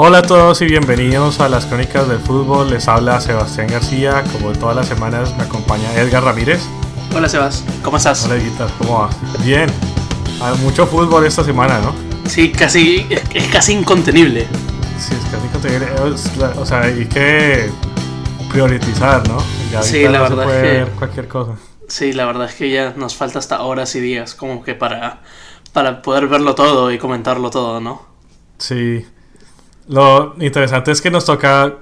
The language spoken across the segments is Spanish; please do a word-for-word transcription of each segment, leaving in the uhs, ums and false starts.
Hola a todos y bienvenidos a las crónicas del fútbol. Les habla Sebastián García. Como todas las semanas me acompaña Edgar Ramírez. Hola Sebas, ¿cómo estás? Hola Guitas, ¿cómo vas? Bien. Hay mucho fútbol esta semana, ¿no? Sí, casi, es, es casi incontenible. Sí, es casi incontenible. O sea, hay que priorizar, ¿no? Ya sí, la verdad es que... ver cualquier cosa. Sí, la verdad es que ya nos falta hasta horas y días como que para, para poder verlo todo y comentarlo todo, ¿no? Sí. Lo interesante es que nos toca,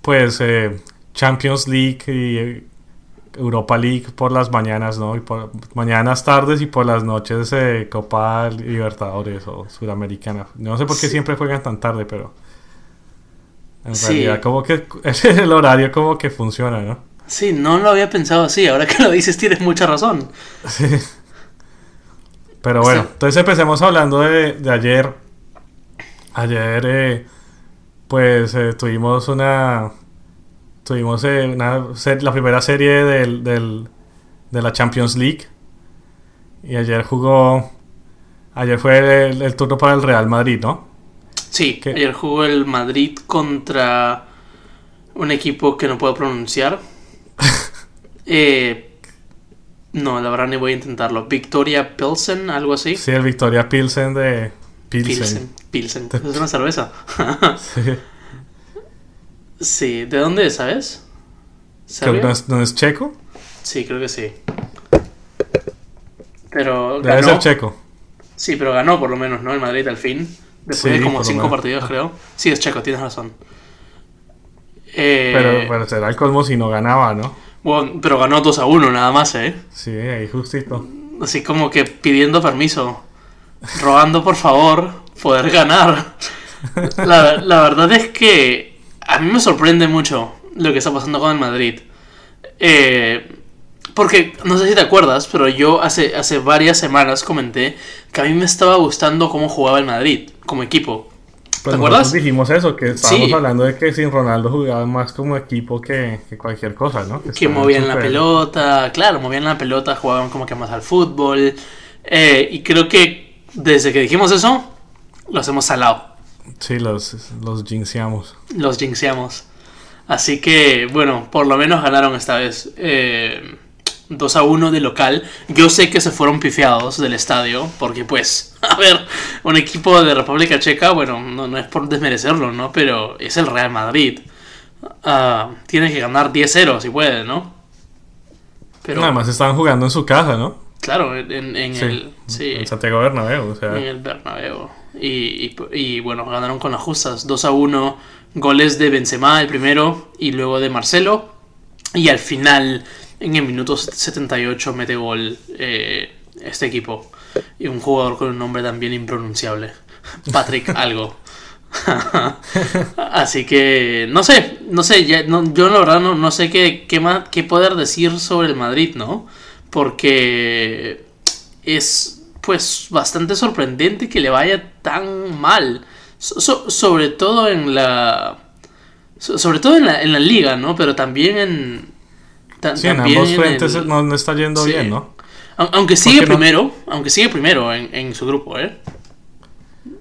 pues, eh, Champions League y Europa League por las mañanas, ¿no? Y por mañanas, tardes y por las noches eh, Copa Libertadores o Sudamericana. No sé por qué sí. Siempre juegan tan tarde, pero en sí. realidad como que es el horario como que funciona, ¿no? Sí, no lo había pensado así. Ahora que lo dices tienes mucha razón. Sí. Pero bueno, sí. Entonces empecemos hablando de, de ayer. Ayer, eh... pues eh, tuvimos una tuvimos eh, una ser, la primera serie del, del de la Champions League y ayer jugó ayer fue el, el turno para el Real Madrid, ¿no? Sí, ¿Qué? ayer jugó el Madrid contra un equipo que no puedo pronunciar. eh, no, la verdad ni voy a intentarlo. Viktoria Plzeň, algo así. Sí, el Viktoria Plzeň de Pilsen. Pilsen, Pilsen. Es una cerveza. Sí. Sí, ¿de dónde es, sabes? ¿No es, ¿No es checo? Sí, creo que sí. Pero ganó. Debe ser checo. Sí, pero ganó por lo menos, ¿no? El Madrid al fin. Después sí, de como cinco partidos, creo. Sí, es checo, tienes razón. Eh... Pero, pero será el colmo si no ganaba, ¿no? Bueno, pero ganó dos a uno nada más, ¿eh? Sí, ahí justito. Así como que pidiendo permiso. Rogando por favor poder ganar. La, la verdad es que a mí me sorprende mucho lo que está pasando con el Madrid. Eh, porque no sé si te acuerdas, pero yo hace, hace varias semanas comenté que a mí me estaba gustando cómo jugaba el Madrid como equipo. ¿Te pues acuerdas? Dijimos eso, que estábamos sí. hablando de que sin Ronaldo jugaban más como equipo que, que cualquier cosa, ¿no? Que, que movían super... la pelota, claro, movían la pelota, jugaban como que más al fútbol. Eh, y creo que desde que dijimos eso, los hemos salado. Sí, los, los jinxeamos. Los jinxeamos. Así que, bueno, por lo menos ganaron esta vez. Eh, dos a uno de local. Yo sé que se fueron pifiados del estadio, porque pues, a ver, un equipo de República Checa, bueno, no, no es por desmerecerlo, ¿no? Pero es el Real Madrid. Uh, tiene que ganar diez cero si puede, ¿no? Pero... Además están jugando en su casa, ¿no? Claro, en, en sí, el... Sí, en Santiago Bernabéu, o sea... En el Bernabéu. Y, y, y bueno, ganaron con las justas. dos a uno, goles de Benzema, el primero, y luego de Marcelo. Y al final, en el minuto setenta y ocho, mete gol eh, este equipo. Y un jugador con un nombre también impronunciable. Patrick algo. Así que, no sé, no sé. Ya, no, yo la verdad no, no sé qué, qué, más, qué poder decir sobre el Madrid, ¿no? Porque es pues bastante sorprendente que le vaya tan mal, so, sobre todo en la so, sobre todo en la, en la liga, ¿no? Pero también en ta, sí, también en ambos en frentes el, no, no está yendo sí. bien, ¿no? Aunque sigue primero, no? aunque sigue primero en, en su grupo, ¿eh?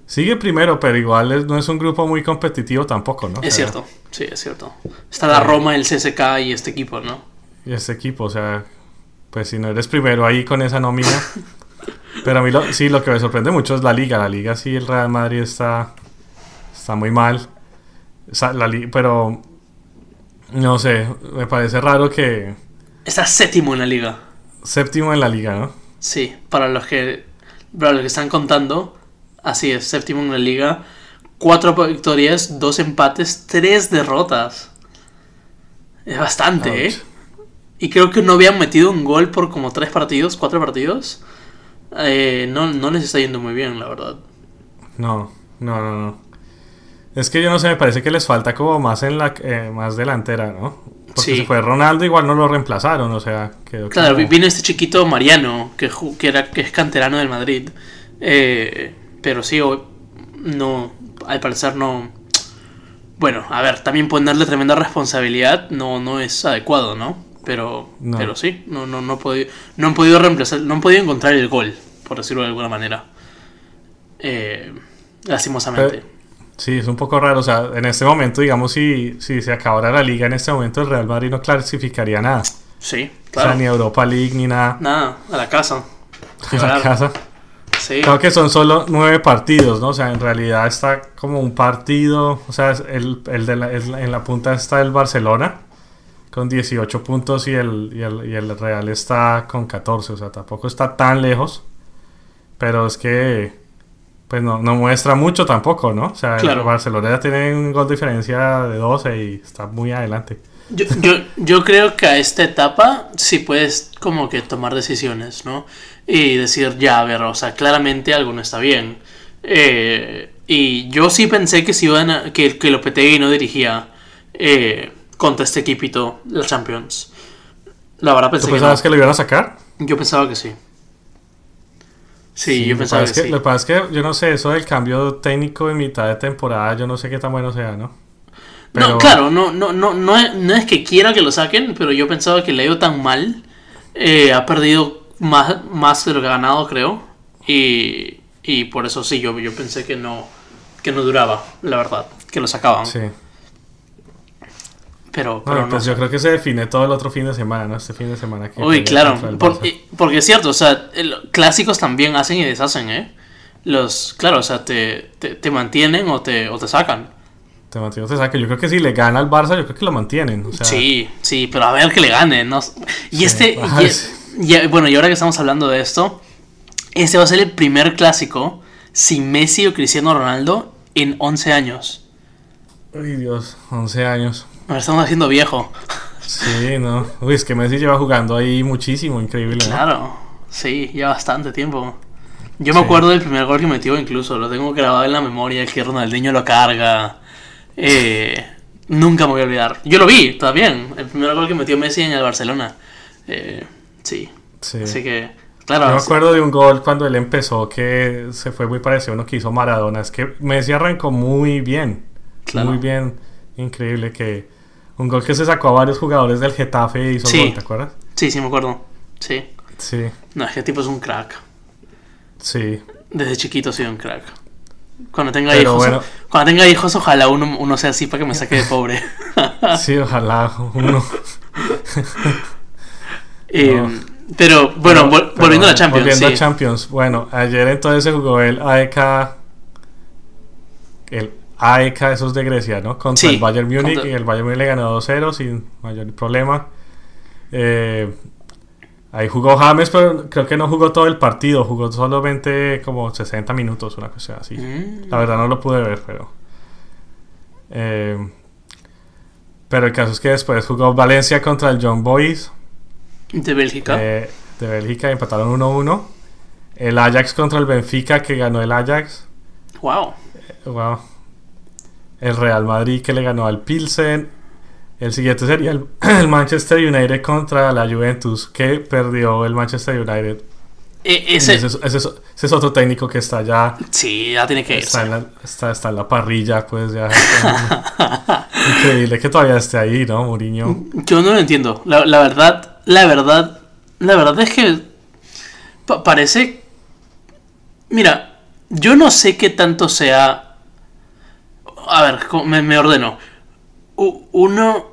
Sigue primero, pero igual es, no es un grupo muy competitivo tampoco, ¿no? Es o sea, cierto, sí, es cierto. Está la Roma, el C S K A y este equipo, ¿no? Y este equipo, o sea... Pues si no eres primero ahí con esa nómina. Pero a mí lo, sí, lo que me sorprende mucho es la Liga. La Liga sí, el Real Madrid está está muy mal. La, pero, no sé, me parece raro que... Está séptimo en la Liga. Séptimo en la Liga, ¿no? Sí, para los que, para los que están contando, así es, séptimo en la Liga. Cuatro victorias, dos empates, tres derrotas. Es bastante, Ouch. ¿eh? Y creo que no habían metido un gol por como tres partidos, cuatro partidos. Eh, no, no les está yendo muy bien, la verdad. No, no, no, no. Es que yo no sé, me parece que les falta como más en la eh, más delantera, ¿no? Porque sí. se fue Ronaldo, igual no lo reemplazaron, o sea... Quedó claro, como... vino este chiquito Mariano, que, que, era, que es canterano del Madrid. Eh, pero sí, no, al parecer no... Bueno, a ver, también ponerle tremenda responsabilidad no, no es adecuado, ¿no? Pero, no. pero sí, no, no, no, podi- no han podido reemplazar, no han podido encontrar el gol, por decirlo de alguna manera. Eh, lastimosamente. Pero, Sí, es un poco raro. O sea, en este momento, digamos, si, si se acabara la liga en este momento, el Real Madrid no clasificaría nada. Sí, claro. O sea, ni Europa League, ni nada. Nada, a la casa. A la casa. Sí. Creo que son solo nueve partidos, ¿no? O sea, en realidad está como un partido. O sea, el, el de la, el, en la punta está el Barcelona con dieciocho puntos y el, y, el, y el Real está con catorce. O sea, tampoco está tan lejos. Pero es que... pues no, no muestra mucho tampoco, ¿no? O sea, claro. El Barcelona ya tiene un gol de diferencia de doce y está muy adelante. Yo, yo, yo creo que a esta etapa sí puedes como que tomar decisiones, ¿no? Y decir, ya, a ver, o sea, claramente algo no está bien. Eh, y yo sí pensé que si iban a, que, que Lopetegui no dirigía eh, contra este equipito la Champions. La verdad pensé que no. ¿Tú pensabas que lo iban a sacar? Yo pensaba que sí. Sí, sí, yo pensaba que, que sí. Lo que pasa es que, yo no sé, eso del cambio técnico en mitad de temporada, yo no sé qué tan bueno sea, ¿no? Pero... no, claro, no, no, no, no, es, no es que quiera que lo saquen, pero yo pensaba que le ha ido tan mal. Eh, ha perdido más, más de lo que ha ganado, creo. Y, y por eso sí, yo, yo pensé que no, que no duraba, la verdad, que lo sacaban. Sí. Pero, pero no, pues no. Yo creo que se define todo el otro fin de semana, ¿no? Este fin de semana que... Uy, claro, porque, porque es cierto, o sea, el, clásicos también hacen y deshacen, ¿eh? Los, claro, o sea, te, te, te mantienen o te, o te sacan. Te mantienen o te sacan. Yo creo que si le gana al Barça, yo creo que lo mantienen. O sea... Sí, sí, pero a ver que le gane, ¿no? Y sí, este, y, y, bueno, y ahora que estamos hablando de esto, este va a ser el primer clásico sin Messi o Cristiano Ronaldo en once años. Uy, Dios, once años. Nos estamos haciendo viejo. Sí, no. Uy, es que Messi lleva jugando ahí muchísimo, increíble, ¿no? Claro, sí, ya bastante tiempo. Yo sí. Me acuerdo del primer gol que metió, incluso. Lo tengo grabado en la memoria, que Ronaldinho lo carga. Eh, nunca me voy a olvidar. Yo lo vi, también. El primer gol que metió Messi en el Barcelona. Eh, sí. sí. Así que, claro. Yo me acuerdo de un gol cuando él empezó que se fue muy parecido a uno que hizo Maradona. Es que Messi arrancó muy bien. Claro. Muy bien. Increíble que... un gol que se sacó a varios jugadores del Getafe y hizo sí. gol, ¿te acuerdas? Sí, sí, me acuerdo. Sí. Sí. No, es que el tipo es un crack. Sí. Desde chiquito ha sido un crack. Cuando tenga Pero hijos, bueno. cuando tenga hijos, ojalá uno, uno sea así para que me saque de pobre. Sí, ojalá uno. eh, no. Pero bueno, vol- Pero, volviendo a la Champions. Volviendo sí. a Champions. Bueno, ayer entonces se jugó el A E K. El A E K, esos de Grecia, ¿no? Contra sí, el Bayern Múnich, contra... y el Bayern Múnich le ganó dos cero sin mayor problema. Eh, ahí jugó James, pero creo que no jugó todo el partido, jugó solamente como sesenta minutos, una cosa así. Mm. La verdad no lo pude ver, pero... Eh, pero el caso es que después jugó Valencia contra el Young Boys. De Bélgica. Eh, de Bélgica, empataron uno uno. El Ajax contra el Benfica, que ganó el Ajax. Wow. Eh, wow. El Real Madrid que le ganó al Pilsen. El siguiente sería el, el Manchester United contra la Juventus, que perdió el Manchester United. E- ese... Ese, es, ese, ese es otro técnico que está ya... Sí, ya tiene que irse. Está en la, está, está en la parrilla, pues ya. Increíble que todavía esté ahí, ¿no, Mourinho? Yo no lo entiendo. La, la verdad, la verdad, la verdad es que pa- parece... Mira, yo no sé qué tanto sea... A ver, me, me ordeno. Uno...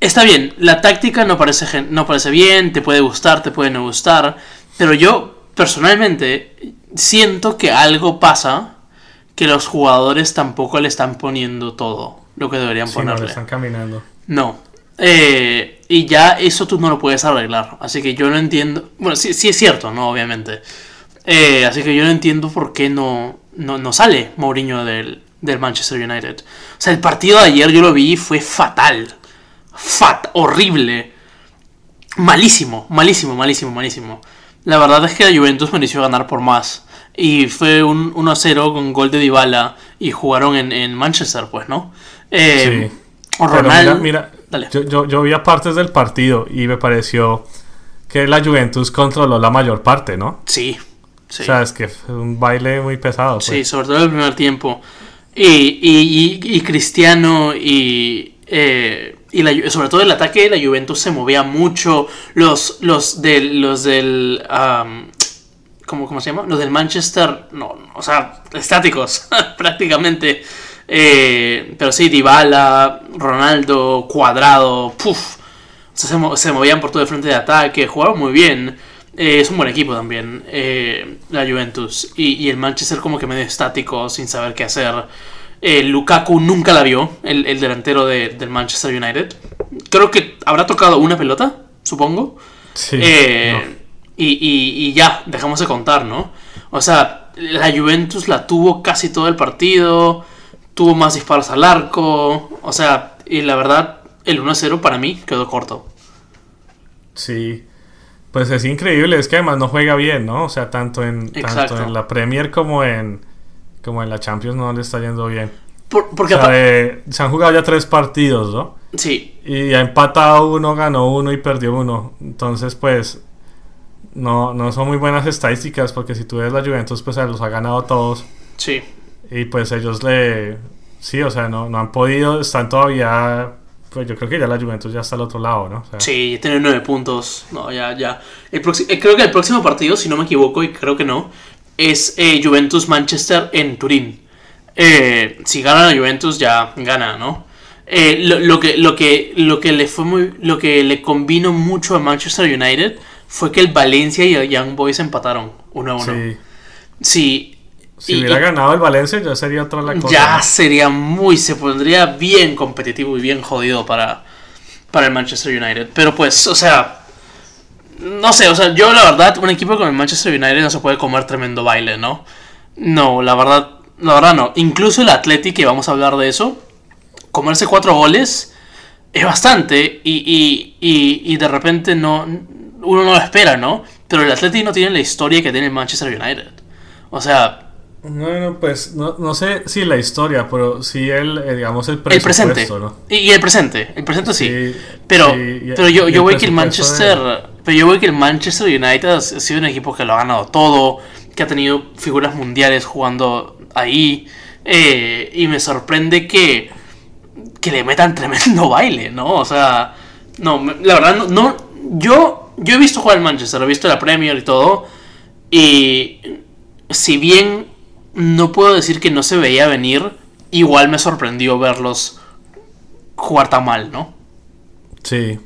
Está bien, la táctica no parece, no parece bien, te puede gustar, te puede no gustar, pero yo personalmente siento que algo pasa que los jugadores tampoco le están poniendo todo lo que deberían sí, ponerle. No, le están caminando. No. Eh, y ya eso tú no lo puedes arreglar, así que yo no entiendo... Bueno, sí, sí es cierto, ¿no? Obviamente. Eh, así que yo no entiendo por qué no... No, no sale Mourinho del, del Manchester United. O sea, el partido de ayer yo lo vi y fue fatal. Fat, horrible. Malísimo, malísimo, malísimo, malísimo. La verdad es que la Juventus mereció ganar por más. Y fue un uno a cero con gol de Dybala. Y jugaron en, en Manchester, pues, ¿no? Eh, sí. O Ronaldo. Mira, mira yo, yo, yo vi a partes del partido y me pareció que la Juventus controló la mayor parte, ¿no? Sí. Sí. O sea, es que es un baile muy pesado. Pues. Sí, sobre todo el primer tiempo. Y, y, y, y Cristiano y, eh, y la, sobre todo el ataque de la Juventus se movía mucho. Los, los, del, los del... Um, ¿cómo, cómo se llama? Los del Manchester, no, no o sea, estáticos, prácticamente. Eh, pero sí, Dybala, Ronaldo, Cuadrado, puff. O sea, se, se movían por todo el frente de ataque, jugaban muy bien. Eh, es un buen equipo también, eh, la Juventus. Y, y el Manchester como que medio estático, sin saber qué hacer. Eh, Lukaku nunca la vio, el, el delantero de, del Manchester United. Creo que habrá tocado una pelota, supongo. Sí, eh, no. y, y, y ya, dejamos de contar, ¿no? O sea, la Juventus la tuvo casi todo el partido. Tuvo más disparos al arco. O sea, y la verdad, el uno a cero para mí quedó corto. Sí, pues es increíble. Es que además no juega bien, ¿no? O sea, tanto en, tanto en la Premier como en como en la Champions no le está yendo bien. Por, porque o sea, de, se han jugado ya tres partidos, ¿no? Sí. Y ha empatado uno, ganó uno y perdió uno. Entonces, pues, no, no son muy buenas estadísticas, porque si tú ves la Juventus, pues los ha ganado todos. Sí. Y pues ellos le... Sí, o sea, no, no han podido, están todavía... Pues yo creo que ya la Juventus ya está al otro lado, ¿no? O sea, sí, tiene nueve puntos. No, ya, ya. El proxi- eh, creo que el próximo partido, si no me equivoco, y creo que no, es eh, Juventus-Manchester en Turín. Eh, si gana la Juventus, ya gana, ¿no? Eh, lo, lo que, lo que, lo que le fue muy, lo que le convino mucho a Manchester United fue que el Valencia y el Young Boys empataron uno a uno. Sí. Sí. Si y, hubiera y, ganado el Valencia, ya sería otra la cosa. Ya sería muy, se pondría bien competitivo y bien jodido para, para el Manchester United. Pero pues, o sea, no sé, o sea, yo la verdad, un equipo como el Manchester United no se puede comer tremendo baile, ¿no? No, la verdad, la verdad no. Incluso el Athletic, que vamos a hablar de eso, comerse cuatro goles es bastante y, y, y, y de repente no, uno no lo espera, ¿no? Pero el Athletic no tiene la historia que tiene el Manchester United. O sea... No, no, pues no, no sé si la historia, pero sí el, el digamos, el presupuesto, el presente, ¿no? Y, y el presente, el presente sí, sí pero, sí, pero yo, yo veo que el Manchester de... pero yo veo que el Manchester United ha sido un equipo que lo ha ganado todo, que ha tenido figuras mundiales jugando ahí, eh, y me sorprende que que le metan tremendo baile, ¿no? O sea, no, la verdad no, no yo, yo he visto jugar al Manchester, he visto la Premier y todo, y si bien no puedo decir que no se veía venir, igual me sorprendió verlos jugar tan mal, ¿no? Sí.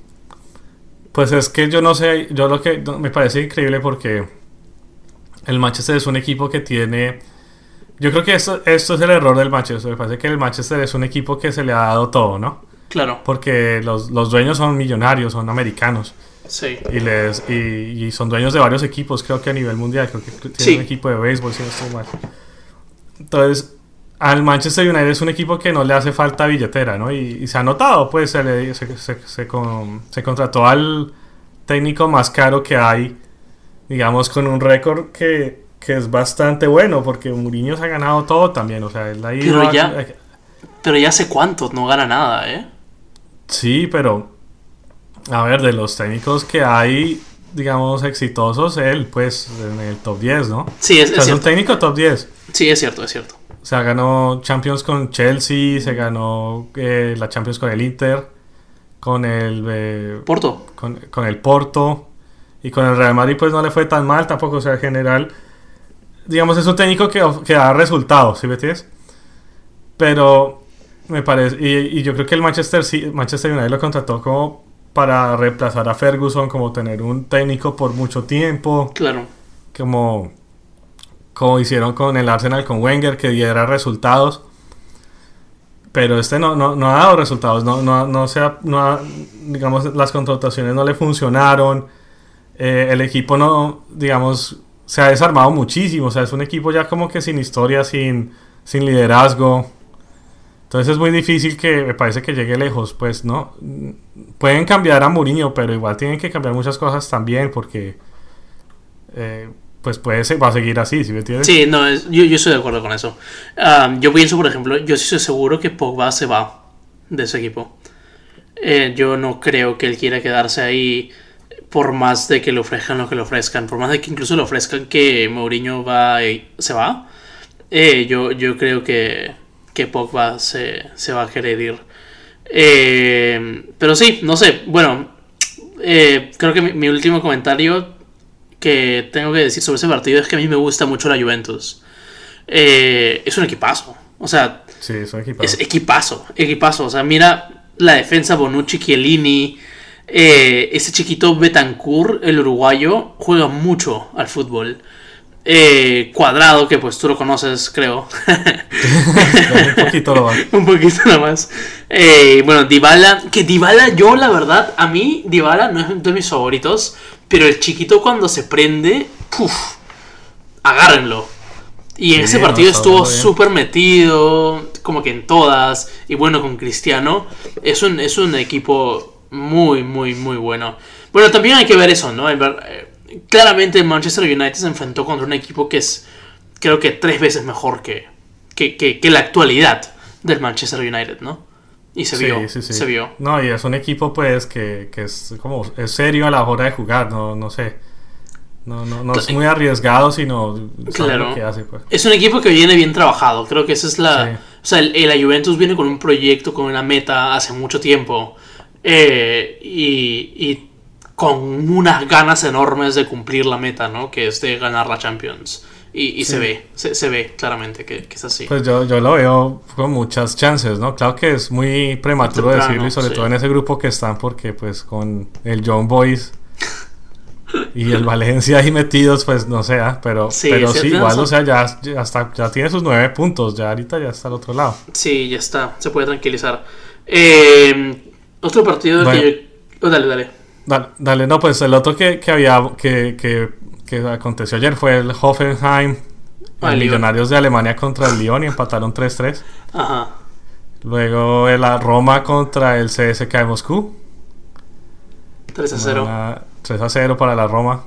Pues es que yo no sé, yo lo que me parece increíble porque el Manchester es un equipo que tiene... Yo creo que esto, esto es el error del Manchester. Me parece que el Manchester es un equipo que se le ha dado todo, ¿no? Claro. Porque los, los dueños son millonarios, son americanos. Sí. Y, les, y, y son dueños de varios equipos, creo que a nivel mundial. Creo que tienen sí. un equipo de béisbol, si no estoy mal. Entonces, al Manchester United es un equipo que no le hace falta billetera, ¿no? Y, y se ha notado, pues, se, le, se, se, se, con, se contrató al técnico más caro que hay, digamos, con un récord que, que es bastante bueno, porque Mourinho se ha ganado todo también, o sea, él ha ido... Pero ya, a... pero ya hace cuánto no gana nada, ¿eh? Sí, pero, a ver, de los técnicos que hay... digamos, exitosos, él, pues, en el top diez, ¿no? Sí, es, o sea, es cierto. Es un técnico top diez. Sí, es cierto, es cierto. O sea, ganó Champions con Chelsea, se ganó eh, la Champions con el Inter, con el... Eh, Porto. Con, con el Porto, y con el Real Madrid, pues, no le fue tan mal tampoco, o sea, en general, digamos, es un técnico que, que da resultados, ¿sí me entiendes? Pero, me parece, y, y yo creo que el Manchester, sí, Manchester United lo contrató como... para reemplazar a Ferguson, como tener un técnico por mucho tiempo. Claro. Como, como hicieron con el Arsenal, con Wenger, que diera resultados. Pero este no, no, no ha dado resultados. No, no, no sea, no ha, digamos, las contrataciones no le funcionaron. Eh, el equipo no, digamos, se ha desarmado muchísimo. O sea, es un equipo ya como que sin historia, sin, sin liderazgo. Entonces es muy difícil que, me parece que llegue lejos, pues, ¿no? Pueden cambiar a Mourinho, pero igual tienen que cambiar muchas cosas también, porque eh, pues puede ser, va a seguir así, ¿sí me entiendes? Sí, no, es, yo, yo estoy de acuerdo con eso. Um, yo pienso, por ejemplo, yo sí estoy seguro que Pogba se va de ese equipo. Eh, yo no creo que él quiera quedarse ahí por más de que le ofrezcan lo que le ofrezcan, por más de que incluso le ofrezcan que Mourinho va y se va. Eh, yo, yo creo que... que Pogba se, se va a querer ir. Eh, pero sí, no sé. Bueno, eh, creo que mi, mi último comentario que tengo que decir sobre ese partido es que a mí me gusta mucho la Juventus. Eh, es un equipazo. O sea, sí, es un equipazo. Es equipazo, equipazo. O sea, mira la defensa: Bonucci, Chiellini. Eh, ese chiquito Bentancur, el uruguayo, juega mucho al fútbol. Eh, Cuadrado, que pues tú lo conoces, creo. Un poquito nomás. Un poquito nomás. Eh, bueno, Dybala, que Dybala yo la verdad, a mí Dybala no es de mis favoritos, pero el chiquito cuando se prende, ¡puf! Agárrenlo. Y en ese partido estuvo súper metido, como que en todas, y bueno, con Cristiano, es un, es un equipo muy, muy, muy bueno. Bueno, también hay que ver eso, ¿no? El ver, claramente Manchester United se enfrentó contra un equipo que es, creo que tres veces mejor que, que, que, que la actualidad del Manchester United, ¿no? Y se sí, vio, sí, sí. se vio. No, y es un equipo pues que, que es como es serio a la hora de jugar, no, no sé. No, no, no claro. Es muy arriesgado, sino claro. Lo que hace, pues. Es un equipo que viene bien trabajado, creo que esa es la... Sí. O sea, el, la Juventus viene con un proyecto, con una meta hace mucho tiempo. Eh, y... y con unas ganas enormes de cumplir la meta, ¿no? Que es de ganar la Champions. Y, y sí. se ve, se, se ve claramente que, que es así. Pues yo, yo lo veo con muchas chances, ¿no? Claro que es muy prematuro temprano, decirlo, y sobre sí. todo en ese grupo que están, porque pues con el Young Boys y el Valencia ahí metidos, pues no sé, ¿eh? pero sí, pero sí, sí igual, razón. O sea, ya, ya, está, ya tiene sus nueve puntos, ya ahorita ya está al otro lado. Sí, ya está, se puede tranquilizar. Eh, otro partido bueno. que yo... Oh, dale, dale. Dale, dale, no, pues el otro que, que había que, que, que aconteció ayer fue el Hoffenheim, ah, el Millonarios de Alemania contra el Lyon y empataron tres tres. Ajá. Luego la Roma contra el C S K A de Moscú. tres a cero. tres a cero para la Roma.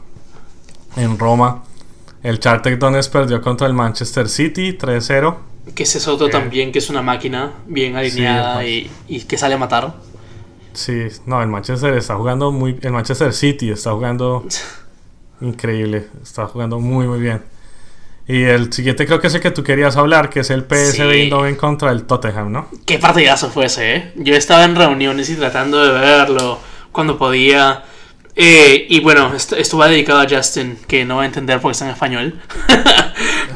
En Roma. El Shakhtar Donetsk perdió contra el Manchester City tres cero. Que ese es otro eh. también, que es una máquina bien alineada sí, y, y que sale a matar. Sí, no, el Manchester está jugando muy... El Manchester City está jugando increíble, está jugando muy, muy bien. Y el siguiente creo que es el que tú querías hablar, que es el P S V Eindhoven sí. contra el Tottenham, ¿no? Qué partidazo fue ese, ¿eh? Yo estaba en reuniones y tratando de verlo cuando podía. Eh, y bueno, est- estuvo dedicado a Justin, que no va a entender porque está en español.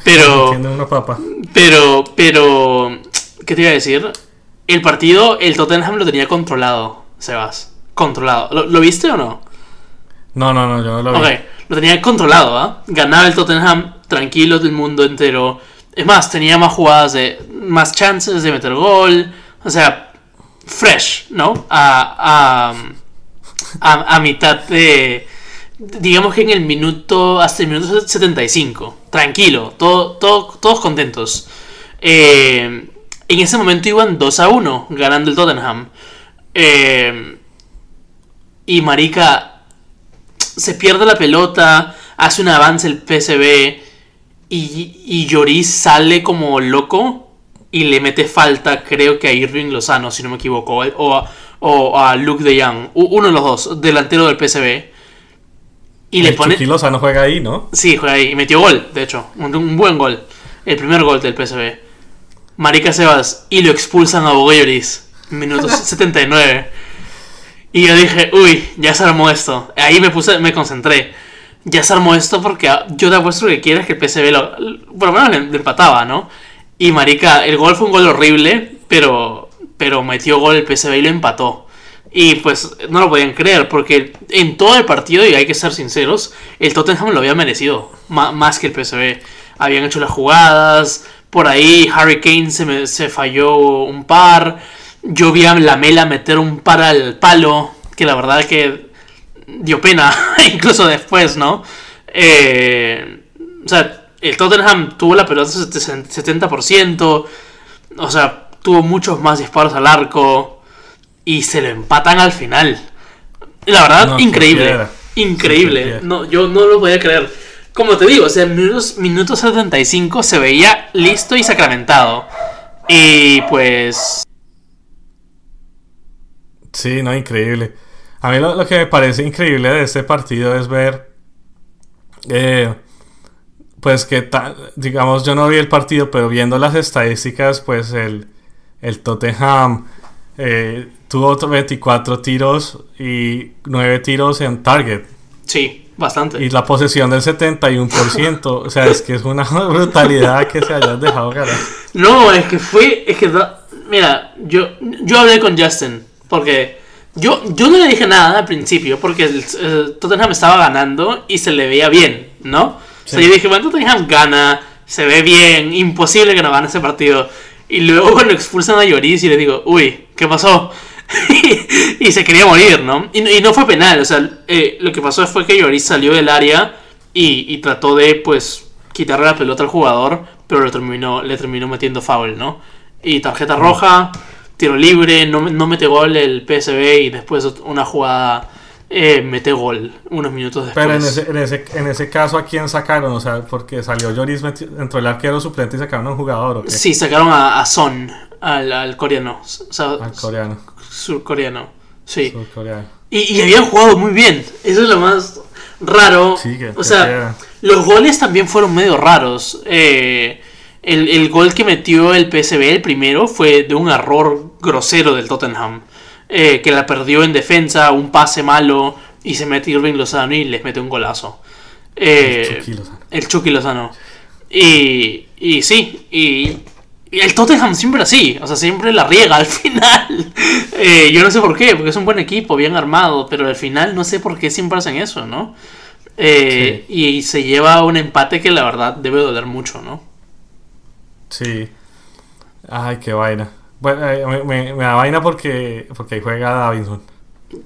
pero... Entiende uno, papá. Pero, pero... ¿Qué te iba a decir? El partido, el Tottenham lo tenía controlado. Sebas, controlado. ¿Lo, ¿Lo viste o no? No, no, no, yo lo vi. Ok, lo tenía controlado, ¿ah? ¿eh? Ganaba el Tottenham, tranquilo del mundo entero. Es más, tenía más jugadas de... Más chances de meter gol. O sea, fresh, ¿no? A, a, a, a mitad de... Digamos que en el minuto... Hasta el minuto setenta y cinco. Tranquilo, todo, todo, todos contentos. Eh, en ese momento iban dos a uno, ganando el Tottenham. Eh, y marica, se pierde la pelota, hace un avance el P S V y, y Lloris sale como loco y le mete falta, creo que a Irving Lozano, si no me equivoco, o a, o a Luke de Jong, uno de los dos, delantero del P S V, y el le pone... Chucky Lozano juega ahí, ¿no? Sí, juega ahí, y metió gol, de hecho, un, un buen gol, el primer gol del P S V, marica, Sebas, y lo expulsan a Boga Lloris. Minuto setenta y nueve. Y yo dije, uy, ya se armó esto. Ahí me puse, me concentré. Ya se armó esto porque yo te apuesto que quieres que el P S V lo... Por lo menos le, le empataba, ¿no? Y marica, el gol fue un gol horrible, pero, pero metió gol el P S V y lo empató. Y pues no lo podían creer porque en todo el partido, y hay que ser sinceros, el Tottenham lo había merecido. M- más que el P S V. Habían hecho las jugadas. Por ahí Harry Kane se, me, se falló un par... Yo vi a Lamela meter un par al palo, que la verdad que dio pena, incluso después, ¿no? Eh, o sea, el Tottenham tuvo la pelota setenta por ciento, o sea, tuvo muchos más disparos al arco, y se lo empatan al final. La verdad, no, increíble, increíble, no, yo no lo podía creer. Como te digo, o sea, en minutos, minutos setenta y cinco se veía listo y sacramentado, y pues... Sí, no, increíble. A mí lo, lo que me parece increíble de este partido es ver eh, pues que ta, digamos, yo no vi el partido, pero viendo las estadísticas, pues el, el Tottenham eh, tuvo veinticuatro tiros y nueve tiros en target. Sí, Bastante. Y la posesión del setenta y uno por ciento. O sea, es que es una brutalidad que se hayan dejado ganar. No, es que fue... Es que da, mira, yo, yo hablé con Justin. Porque yo, yo no le dije nada al principio. Porque el, el Tottenham estaba ganando y se le veía bien, ¿no? Sí. O sea, yo dije, bueno, Tottenham gana, se ve bien, imposible que no gane ese partido. Y luego cuando expulsan a Lloris y le digo, uy, ¿qué pasó? y, y se quería morir, ¿no? Y, y no fue penal, o sea, eh, lo que pasó fue que Lloris salió del área y, y trató de, pues, quitarle la pelota al jugador, pero le terminó, le terminó metiendo foul, ¿no? Y tarjeta roja, tiro libre, no, no mete gol el P S V y después una jugada eh, mete gol unos minutos después. Pero en ese, en, ese, en ese caso, ¿a quién sacaron? O sea, porque salió Lloris, metió, entró el arquero suplente y sacaron a un jugador, ¿o qué? Sí, sacaron a, a Son, al, al coreano. O sea, al coreano. Surcoreano, sí. Surcoreano. Y, y habían jugado muy bien. Eso es lo más raro. Sí, que, o sea, sea, los goles también fueron medio raros. Eh, el, el gol que metió el P S V, el primero, fue de un error grosero del Tottenham. Eh, que la perdió en defensa, un pase malo, y se mete Irving Lozano y les mete un golazo. Eh, el Chucky Lozano. El Chucky Lozano. Y, y sí, y... Y el Tottenham siempre así, o sea, siempre la riega al final. Eh, yo no sé por qué, porque es un buen equipo, bien armado, pero al final no sé por qué siempre hacen eso, ¿no? Eh, sí. Y se lleva un empate que la verdad debe doler mucho, ¿no? Sí. Ay, qué vaina. Bueno, eh, me, me, me da vaina porque, porque ahí juega Davinson.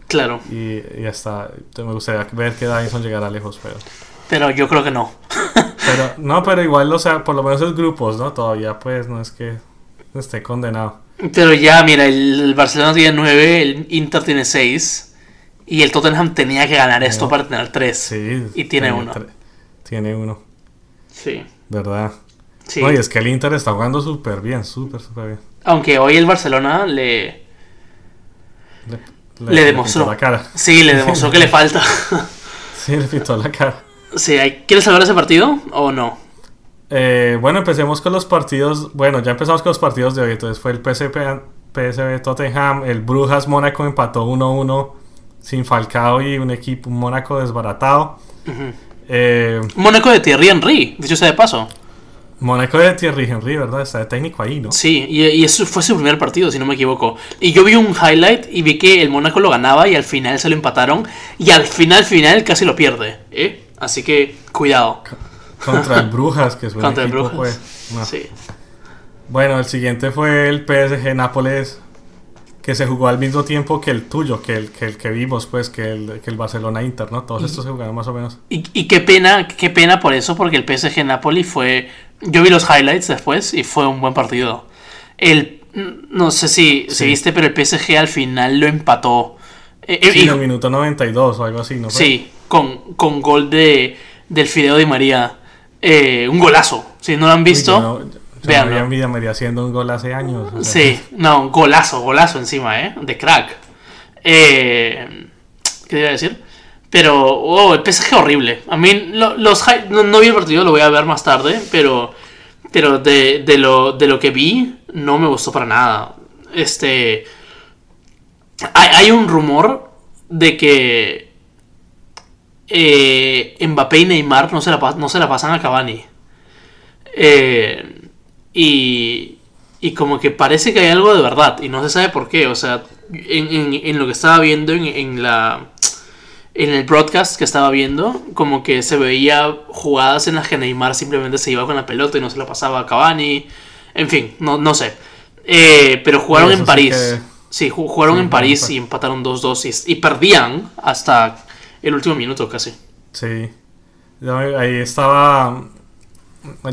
Claro. Y, y ya está. Me gustaría ver que Davinson llegara lejos, pero... Pero yo creo que no. Pero, no, pero igual, o sea, por lo menos es grupos, ¿no? Todavía, pues, no es que esté condenado. Pero ya, mira, el Barcelona tiene nueve, el Inter tiene seis. Y el Tottenham tenía que ganar esto eh, para tener tres. Sí. Y tiene uno. Tre- tiene uno. Sí. ¿Verdad? Sí. Oye, es que el Inter está jugando súper bien, súper, súper bien. Aunque hoy el Barcelona le... Le, le, le demostró. Le la cara. Sí, le demostró que le falta. Sí, le pintó la cara. Sí, ¿quieres hablar de ese partido o no? Eh, bueno, empecemos con los partidos. Bueno, ya empezamos con los partidos de hoy. Entonces fue el P S V Tottenham, el Brujas Mónaco empató uno uno sin Falcao y un equipo, un Mónaco desbaratado. Uh-huh. Eh, Mónaco de Thierry Henry, dicho sea de paso. Mónaco de Thierry Henry, ¿verdad? Está de técnico ahí, ¿no? Sí, y, y eso fue su primer partido, si no me equivoco. Y yo vi un highlight y vi que el Mónaco lo ganaba y al final se lo empataron. Y al final, final, casi lo pierde, ¿eh? Así que, cuidado. Contra el Brujas, que es buen Contra equipo, el Brujas. Fue. No. Sí. Bueno, el siguiente fue el P S G Nápoles, que se jugó al mismo tiempo que el tuyo, que el que, el que vimos, pues, que el, que el Barcelona-Inter, ¿no? Todos y, estos se jugaron más o menos. Y, y qué pena, qué pena por eso, porque el P S G Nápoles fue... Yo vi los highlights después y fue un buen partido. El No sé si, sí. si viste, pero el P S G al final lo empató. Eh, sí, en el minuto noventa y dos o algo así, ¿no? Sí. Con, con gol de del Fideo Di María, eh, un golazo. Si no lo han visto, no, yo, yo vean, no había Di María haciendo un gol hace años. O sea. Sí, no, golazo, golazo encima, eh, de crack. Eh, ¿Qué iba a decir? Pero oh, el P S G horrible. A mí lo, los no, no vi el partido, lo voy a ver más tarde, pero pero de de lo de lo que vi no me gustó para nada. Este, hay, hay un rumor de que Eh, Mbappé y Neymar no se la, no se la pasan a Cavani, eh, y, y como que parece que hay algo de verdad y no se sabe por qué. O sea, en, en, en lo que estaba viendo en, en la en el broadcast que estaba viendo, como que se veía jugadas en las que Neymar simplemente se iba con la pelota y no se la pasaba a Cavani. En fin, no, no sé, eh, pero jugaron en París, sí, que... sí jugaron sí, en París no, no, no. Y empataron dos dos y, y perdían hasta el último minuto casi. Sí. Yo, ahí estaba...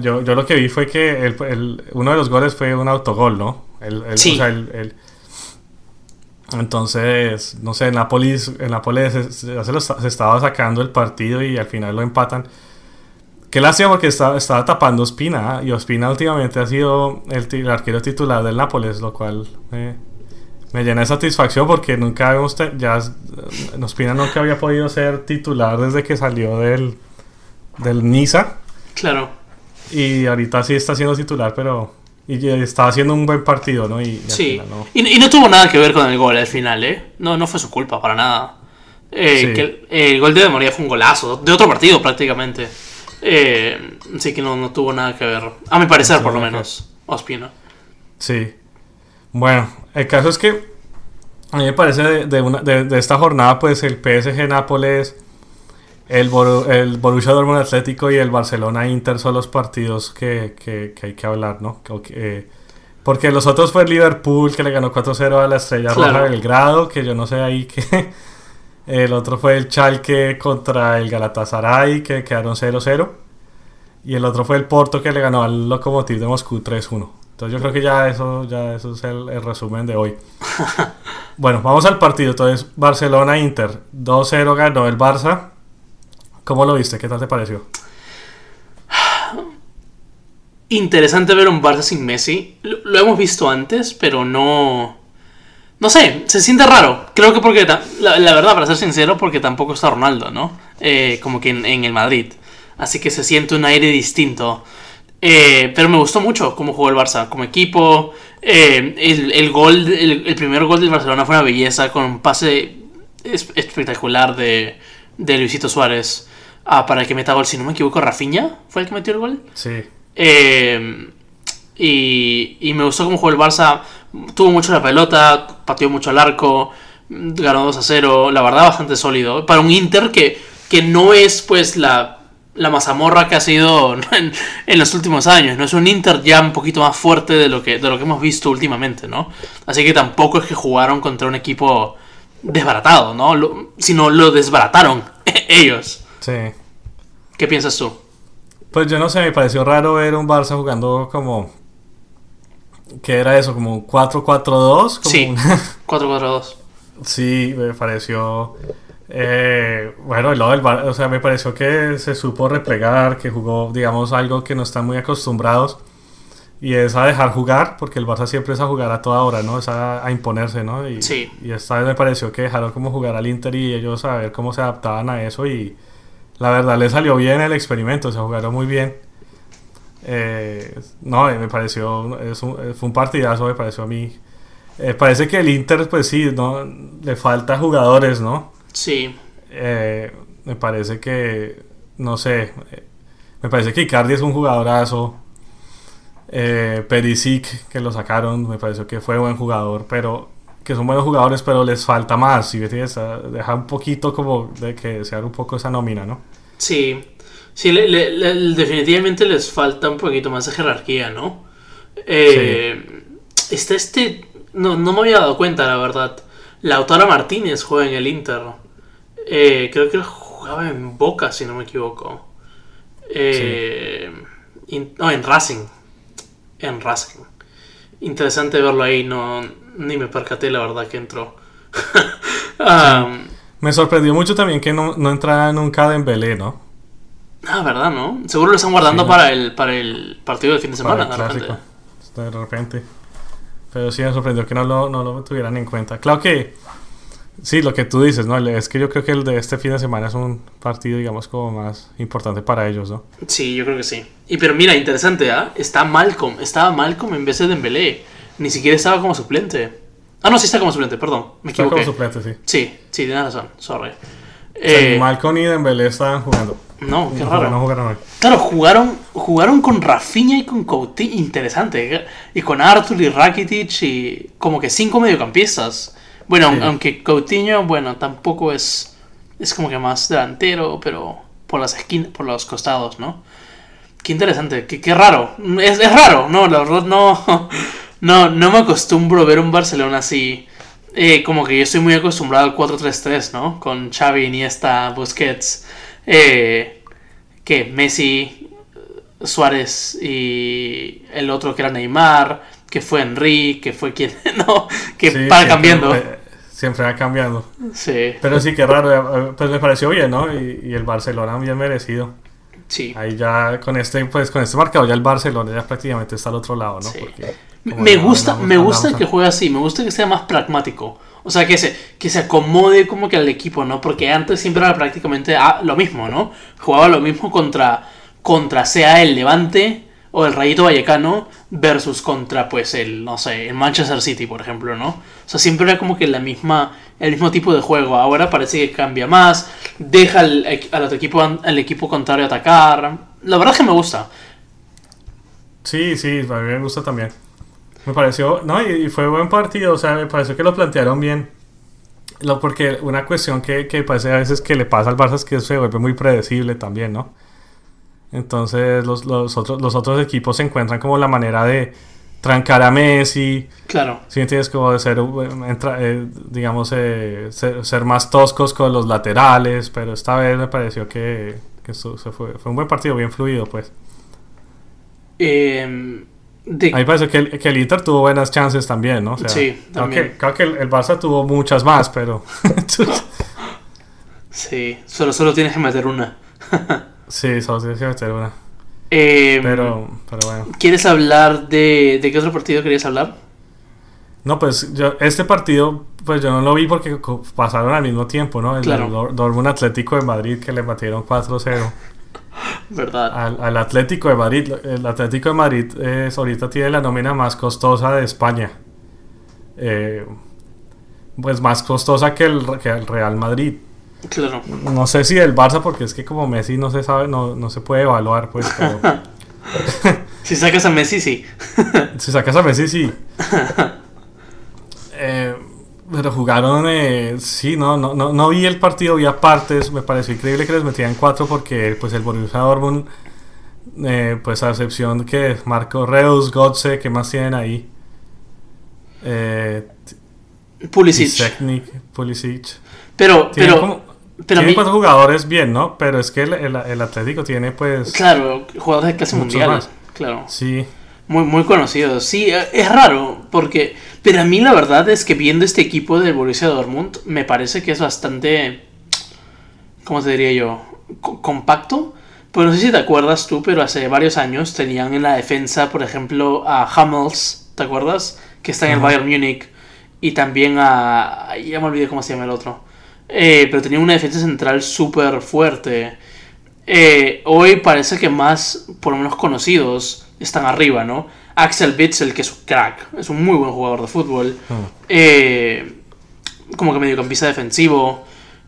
Yo, yo lo que vi fue que el, el, uno de los goles fue un autogol, ¿no? El, el, sí. O sea, el, el... Entonces, no sé, el Nápoles, el Nápoles se, se, se estaba sacando el partido y al final lo empatan. Qué lástima porque está, estaba tapando Ospina. ¿Eh? Y Ospina últimamente ha sido el, el arquero titular del Nápoles, lo cual... Eh, me llena de satisfacción porque nunca habíamos te- ya Ospina nunca había podido ser titular desde que salió del del Niza. Claro. Y ahorita sí está siendo titular, pero y está haciendo un buen partido, ¿no? Y, y sí. Al final no. Y, y no tuvo nada que ver con el gol al final, ¿eh? No, no fue su culpa para nada. Eh, sí. que, eh, el gol de memoria fue un golazo de otro partido prácticamente. Eh, así que no, no tuvo nada que ver, a mi parecer, sí, por lo menos, Ospina. Sí. Bueno, el caso es que a mí me parece de, de, una, de, de esta jornada, pues el P S G Nápoles, el, Bor- el Borussia Dortmund Atlético y el Barcelona Inter son los partidos que, que, que hay que hablar, ¿no? Que, eh, porque los otros fue el Liverpool, que le ganó cuatro cero a la Estrella Roja, claro, Belgrado, que yo no sé ahí qué. El otro fue el Schalke contra el Galatasaray, que quedaron cero cero. Y el otro fue el Porto, que le ganó al Lokomotiv de Moscú tres uno. Entonces yo creo que ya eso, ya eso es el, el resumen de hoy. Bueno, vamos al partido. Entonces, Barcelona-Inter, dos cero ganó el Barça. ¿Cómo lo viste? ¿Qué tal te pareció? Interesante ver un Barça sin Messi. Lo, lo hemos visto antes, pero no... No sé, se siente raro. Creo que porque, ta- la, la verdad, para ser sincero, porque tampoco está Ronaldo, ¿no? Eh, como que en, en el Madrid. Así que se siente un aire distinto. Eh, pero me gustó mucho cómo jugó el Barça, como equipo. Eh, el, el, gol, el, el primer gol del Barcelona fue una belleza, con un pase es- espectacular de, de Luisito Suárez. Ah, para el que meta gol, si no me equivoco, Rafinha fue el que metió el gol. Sí. Eh, y, y me gustó cómo jugó el Barça. Tuvo mucho la pelota, pateó mucho al arco, ganó dos a cero, la verdad bastante sólido. Para un Inter que, que no es pues la, la mazamorra que ha sido en, en los últimos años, ¿no? Es un Inter ya un poquito más fuerte de lo que, de lo que hemos visto últimamente, ¿no? Así que tampoco es que jugaron contra un equipo desbaratado, ¿no? Lo, sino lo desbarataron ellos. Sí. ¿Qué piensas tú? Pues yo no sé, me pareció raro ver un Barça jugando como... ¿Qué era eso? ¿Como cuatro cuatro dos? Sí, una... cuatro cuatro dos. Sí, me pareció... Eh, bueno, lo del Bar... o sea, me pareció que se supo replegar, que jugó, digamos, algo que no están muy acostumbrados. Y es a dejar jugar, porque el Barça siempre es a jugar a toda hora, ¿no? Es a, a imponerse, ¿no? Y, sí. Y esta vez me pareció que dejaron como jugar al Inter y ellos a ver cómo se adaptaban a eso. Y la verdad, le salió bien el experimento, o sea, jugaron muy bien. Eh, no, me pareció es un, fue un partidazo, me pareció a mí. Eh, parece que el Inter, pues sí, no le falta jugadores, ¿no? Sí. Eh, me parece que, no sé, me parece que Icardi es un jugadorazo. Eh, Perisic, que lo sacaron, me pareció que fue buen jugador, pero que son buenos jugadores, pero les falta más. ¿Sí? Deja un poquito como de que desear un poco esa nómina, ¿no? Sí. Sí, le, le, le, definitivamente les falta un poquito más de jerarquía, ¿no? Eh, sí. Está este... No, no me había dado cuenta, la verdad. Lautaro Martínez juega en el Inter. Eh, creo que jugaba en Boca, si no me equivoco. Eh, sí. in, no, en Racing. En Racing. Interesante verlo ahí. No, ni me percaté, la verdad, que entró. um, me sorprendió mucho también que no, no entrara nunca Dembélé, ¿no? Ah, verdad, ¿no? Seguro lo están guardando, sí, para el para el partido del fin de semana, de repente. De repente. Pero sí me sorprendió que no lo, no lo tuvieran en cuenta. Claro que sí, lo que tú dices, ¿no? Es que yo creo que el de este fin de semana es un partido, digamos, como más importante para ellos, ¿no? Sí, yo creo que sí. Y pero mira, interesante, ¿ah? ¿eh? Está Malcolm, estaba Malcolm en vez de Dembélé. Ni siquiera estaba como suplente. Ah, no, sí está como suplente, perdón, me equivoqué. Está como suplente, sí. Sí, sí, tienes razón, sorry. Eh... Malcolm y Dembélé estaban jugando. No, qué no, raro. No jugaron hoy. Claro, jugaron, jugaron con Rafinha y con Coutinho, interesante. Y con Arthur y Rakitic y como que cinco mediocampistas. Bueno, sí. Aunque Coutinho, bueno, tampoco es es como que más delantero, pero por las esquinas, por los costados, ¿no? Qué interesante, qué, qué raro. Es, es raro, no, la verdad no, no, no me acostumbro ver un Barcelona así. Eh, como que yo estoy muy acostumbrado al cuatro tres tres, ¿no? Con Xavi, Iniesta, Busquets. Eh, que Messi, Suárez y el otro que era Neymar, que fue Henry, que fue quien no, que sí, va cambiando, siempre, siempre va cambiando, sí. Pero sí, que raro, pues me pareció bien, ¿no? Y, y el Barcelona bien merecido, sí. Ahí ya con este, pues con este marcador ya el Barcelona ya prácticamente está al otro lado, ¿no? Sí. Porque, me gusta, hablamos, me gusta hablamos, que juegue así, me gusta que sea más pragmático. O sea, que se, que se acomode como que al equipo, ¿no? Porque antes siempre era prácticamente lo mismo, ¿no? Jugaba lo mismo contra, contra sea el Levante o el Rayito Vallecano versus contra, pues, el, no sé, el Manchester City, por ejemplo, ¿no? O sea, siempre era como que la misma, el mismo tipo de juego. Ahora parece que cambia más, deja al, al otro equipo, al equipo contrario atacar. La verdad es que me gusta. Sí, sí, a mí me gusta también. Me pareció, no, y, y fue buen partido, o sea, me pareció que lo plantearon bien. Lo, porque una cuestión que, que parece a veces que le pasa al Barça es que se vuelve muy predecible también, ¿no? Entonces los, los, otros, los otros equipos se encuentran como la manera de trancar a Messi. Claro. Sientes como de ser, entra, eh, digamos, eh, ser, ser más toscos con los laterales, pero esta vez me pareció que, que esto, se fue, fue un buen partido, bien fluido, pues. Eh, de... A mí me parece que el, que el Inter tuvo buenas chances también, ¿no? O sea, sí, también. Creo que, creo que el, el Barça tuvo muchas más, pero... sí, solo, solo tienes que meter una. Sí, solo tienes que meter una. Eh, pero, pero bueno. ¿Quieres hablar de... ¿De qué otro partido querías hablar? No, pues yo, este partido, pues yo no lo vi porque pasaron al mismo tiempo, ¿no? El, claro. el, el Dortmund Atlético de Madrid, que le batieron cuatro cero. ¿Verdad? Al, al Atlético de Madrid. El Atlético de Madrid es, ahorita tiene la nómina más costosa de España. Eh, pues más costosa que el, que el Real Madrid. Claro. No sé si del Barça, porque es que como Messi no se sabe, no, no se puede evaluar, pues. Pero... si sacas a Messi, sí. si sacas a Messi, sí. eh, pero jugaron, eh, sí, no, no, no, no vi el partido, vi a partes. Me pareció increíble que les metían cuatro, porque pues el Borussia Dortmund, eh, pues a excepción que Marco Reus, Götze, ¿qué más tienen ahí? Eh, Pulisic. Pulisic. Pero, pero, como... Pero tiene mí... cuatro jugadores bien, ¿no? Pero es que el, el, el Atlético tiene, pues... Claro, jugadores de clase mundial. Más. Claro. Sí. Muy, muy conocidos. Sí, es raro, porque... Pero a mí la verdad es que viendo este equipo del Borussia Dortmund, me parece que es bastante... ¿Cómo te diría yo? C- compacto. Pues no sé si te acuerdas tú, pero hace varios años tenían en la defensa, por ejemplo, a Hummels, ¿te acuerdas? Que está en el uh-huh. Bayern Múnich. Y también a... Ya me olvidé cómo se llama el otro. Eh, pero tenía una defensa central súper fuerte. Eh, hoy parece que más, por lo menos conocidos, están arriba, ¿no? Axel Witsel, que es un crack, es un muy buen jugador de fútbol. Oh. Eh, como que mediocampista defensivo.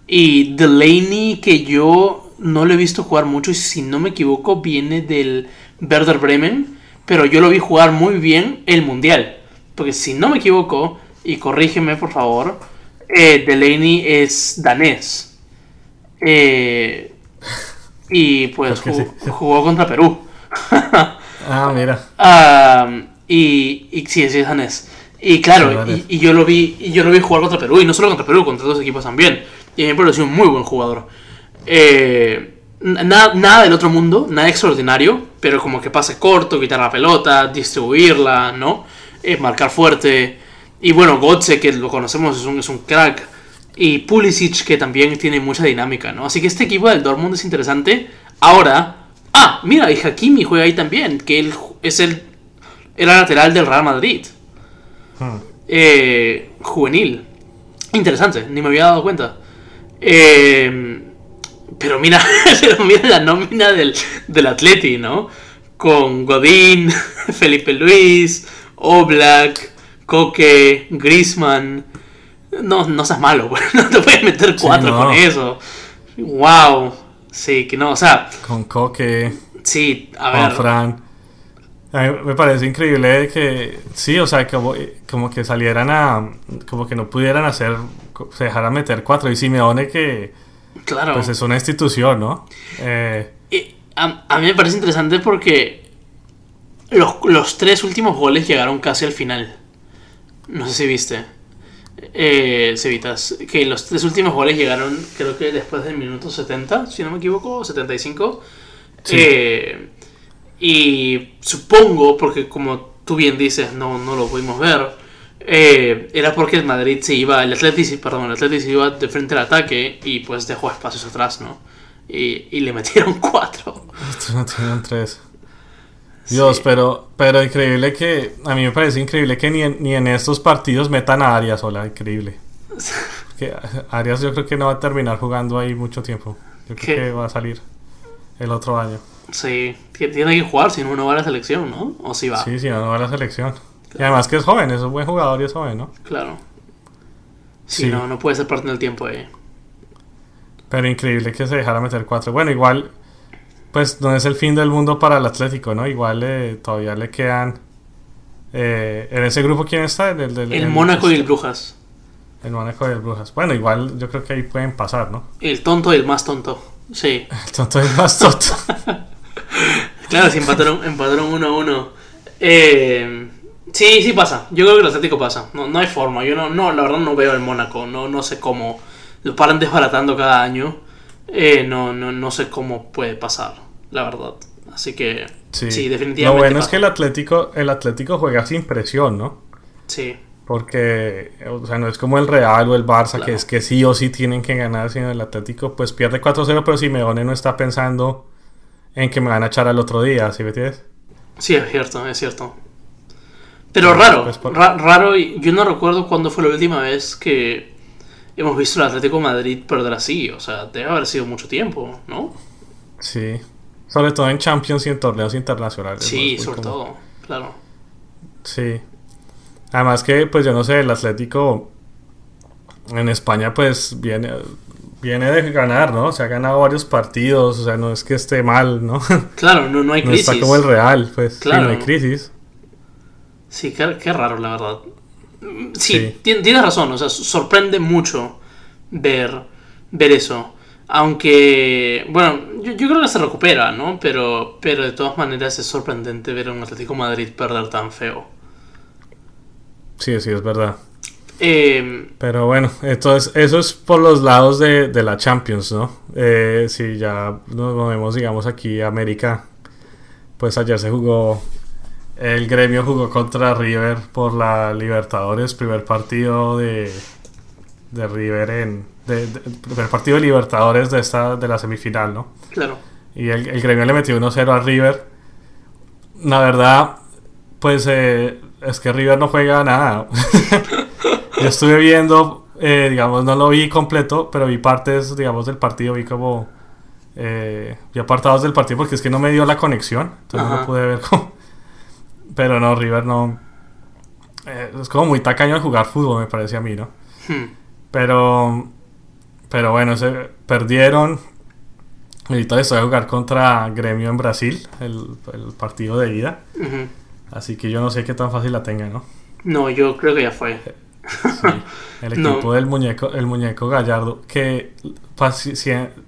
Y Delaney, que yo no lo he visto jugar mucho, y si no me equivoco, viene del Werder Bremen. Pero yo lo vi jugar muy bien el Mundial. Porque si no me equivoco, y corrígeme por favor... Eh, Delaney es danés, eh, y pues jugó, sí. jugó contra Perú. Ah, mira. um, y, y sí, sí es danés. Y claro, sí, vale. y, y yo lo vi y yo lo vi jugar contra Perú, y no solo contra Perú, contra otros equipos también. Y a mí me pareció un muy buen jugador. Eh, nada, nada del otro mundo, nada extraordinario, pero como que pase corto, quitar la pelota, distribuirla, ¿no? Eh, marcar fuerte. Y bueno, Götze, que lo conocemos, es un, es un crack. Y Pulisic, que también tiene mucha dinámica, ¿no? Así que este equipo del Dortmund es interesante. Ahora, ah, mira, y Hakimi juega ahí también, que él es el era lateral del Real Madrid. Hmm. Eh, juvenil. Interesante, ni me había dado cuenta. Eh, pero mira, pero mira la nómina del, del Atleti, ¿no? Con Godín, Felipe Luis, Oblak... Coque, Griezmann. No, no seas malo, güey. No te puedes meter cuatro sí, no. con eso. Wow. Sí, que no, o sea. Con Coque. Sí, a ver. Con Fran. A mí me parece increíble que. Sí, o sea, como, como que salieran a. Como que no pudieran hacer. Se dejaran meter cuatro. Y Simeone, que. Claro. Pues es una institución, ¿no? Eh, y a, a mí me parece interesante porque. Los, los tres últimos goles llegaron casi al final. No sé si viste, eh, Cevitas, que los tres últimos goles llegaron, creo que después del minuto setenta, si no me equivoco, setenta y cinco. Sí. Eh, y supongo, porque como tú bien dices, no, no lo pudimos ver, eh, era porque el Madrid se iba, el Atlético, perdón, el Atlético se iba de frente al ataque y pues dejó espacios atrás, ¿no? Y, y le metieron cuatro. Estos no tienen tres. Dios, sí. pero pero increíble que... A mí me parece increíble que ni en, ni en estos partidos metan a Arias, hola, increíble. Que Arias yo creo que no va a terminar jugando ahí mucho tiempo. Yo creo ¿Qué? que va a salir el otro año. Sí, tiene que jugar, si no, no va a la selección, ¿no? O si va. Sí, si no, no va a la selección. Claro. Y además que es joven, es un buen jugador y es joven, ¿no? Claro. Si sí. no, no puede ser parte del tiempo ahí. Pero increíble que se dejara meter cuatro. Bueno, igual, pues no es el fin del mundo para el Atlético, ¿no? Igual eh, todavía le quedan... Eh, ¿En ese grupo quién está? El, el, el, el Mónaco y el Brujas. El Mónaco y el Brujas. Bueno, igual yo creo que ahí pueden pasar, ¿no? El tonto y el más tonto. Sí. El tonto y el más tonto. Claro, si empataron, empataron uno a uno. Eh... Sí, sí pasa. Yo creo que el Atlético pasa. No, no hay forma. Yo no, no, la verdad no veo el Mónaco. No, no sé cómo. Lo paran desbaratando cada año. Eh, no, no, no sé cómo puede pasar, la verdad. Así que sí, sí definitivamente. Lo bueno pasa. Es que el Atlético, el Atlético juega sin presión, ¿no? Sí. Porque, o sea, no es como el Real o el Barça, claro, que es que sí o sí tienen que ganar, sino el Atlético pues pierde cuatro cero, pero Simeone no está pensando en que me van a echar al otro día, ¿sí me entiendes? Sí, es cierto, es cierto. Pero raro, pues por... ra- raro, y yo no recuerdo cuándo fue la última vez que hemos visto al Atlético de Madrid perder así, o sea, debe haber sido mucho tiempo, ¿no? Sí, sobre todo en Champions y en torneos internacionales. Sí, ¿no? Sobre como... todo, claro. Sí, además que, pues yo no sé, el Atlético en España pues viene, viene de ganar, ¿no? O sea, ha ganado varios partidos, o sea, no es que esté mal, ¿no? Claro, no, no hay crisis. No está como el Real, pues, claro, sí, no hay crisis. Sí, qué, qué raro, la verdad. Sí, sí, tienes razón, o sea, sorprende mucho ver, ver eso. Aunque, bueno, yo, yo creo que se recupera, ¿no? Pero, pero de todas maneras es sorprendente ver a un Atlético Madrid perder tan feo. Sí, sí, es verdad. Eh, pero bueno, entonces eso es por los lados de, de la Champions, ¿no? Eh, si ya nos movemos, digamos, aquí a América, pues ayer se jugó... El Gremio jugó contra River por la Libertadores, primer partido de, de River en de, de, primer partido de Libertadores de esta de la semifinal, ¿no? Claro. Y el, el Gremio le metió uno cero a River. La verdad, pues eh, es que River no juega nada. Yo estuve viendo, eh, digamos, no lo vi completo, pero vi partes, digamos, del partido, vi como eh, vi apartados del partido porque es que no me dio la conexión, entonces Ajá. no pude ver cómo. Pero no, River no... Eh, es como muy tacaño al jugar fútbol, me parece a mí, ¿no? Hmm. Pero... Pero bueno, se perdieron. Ahorita les voy a jugar contra Gremio en Brasil, el, el partido de ida. Uh-huh. Así que yo no sé qué tan fácil la tenga, ¿no? No, yo creo que ya fue. Sí, el equipo no. del muñeco el muñeco Gallardo, que para si,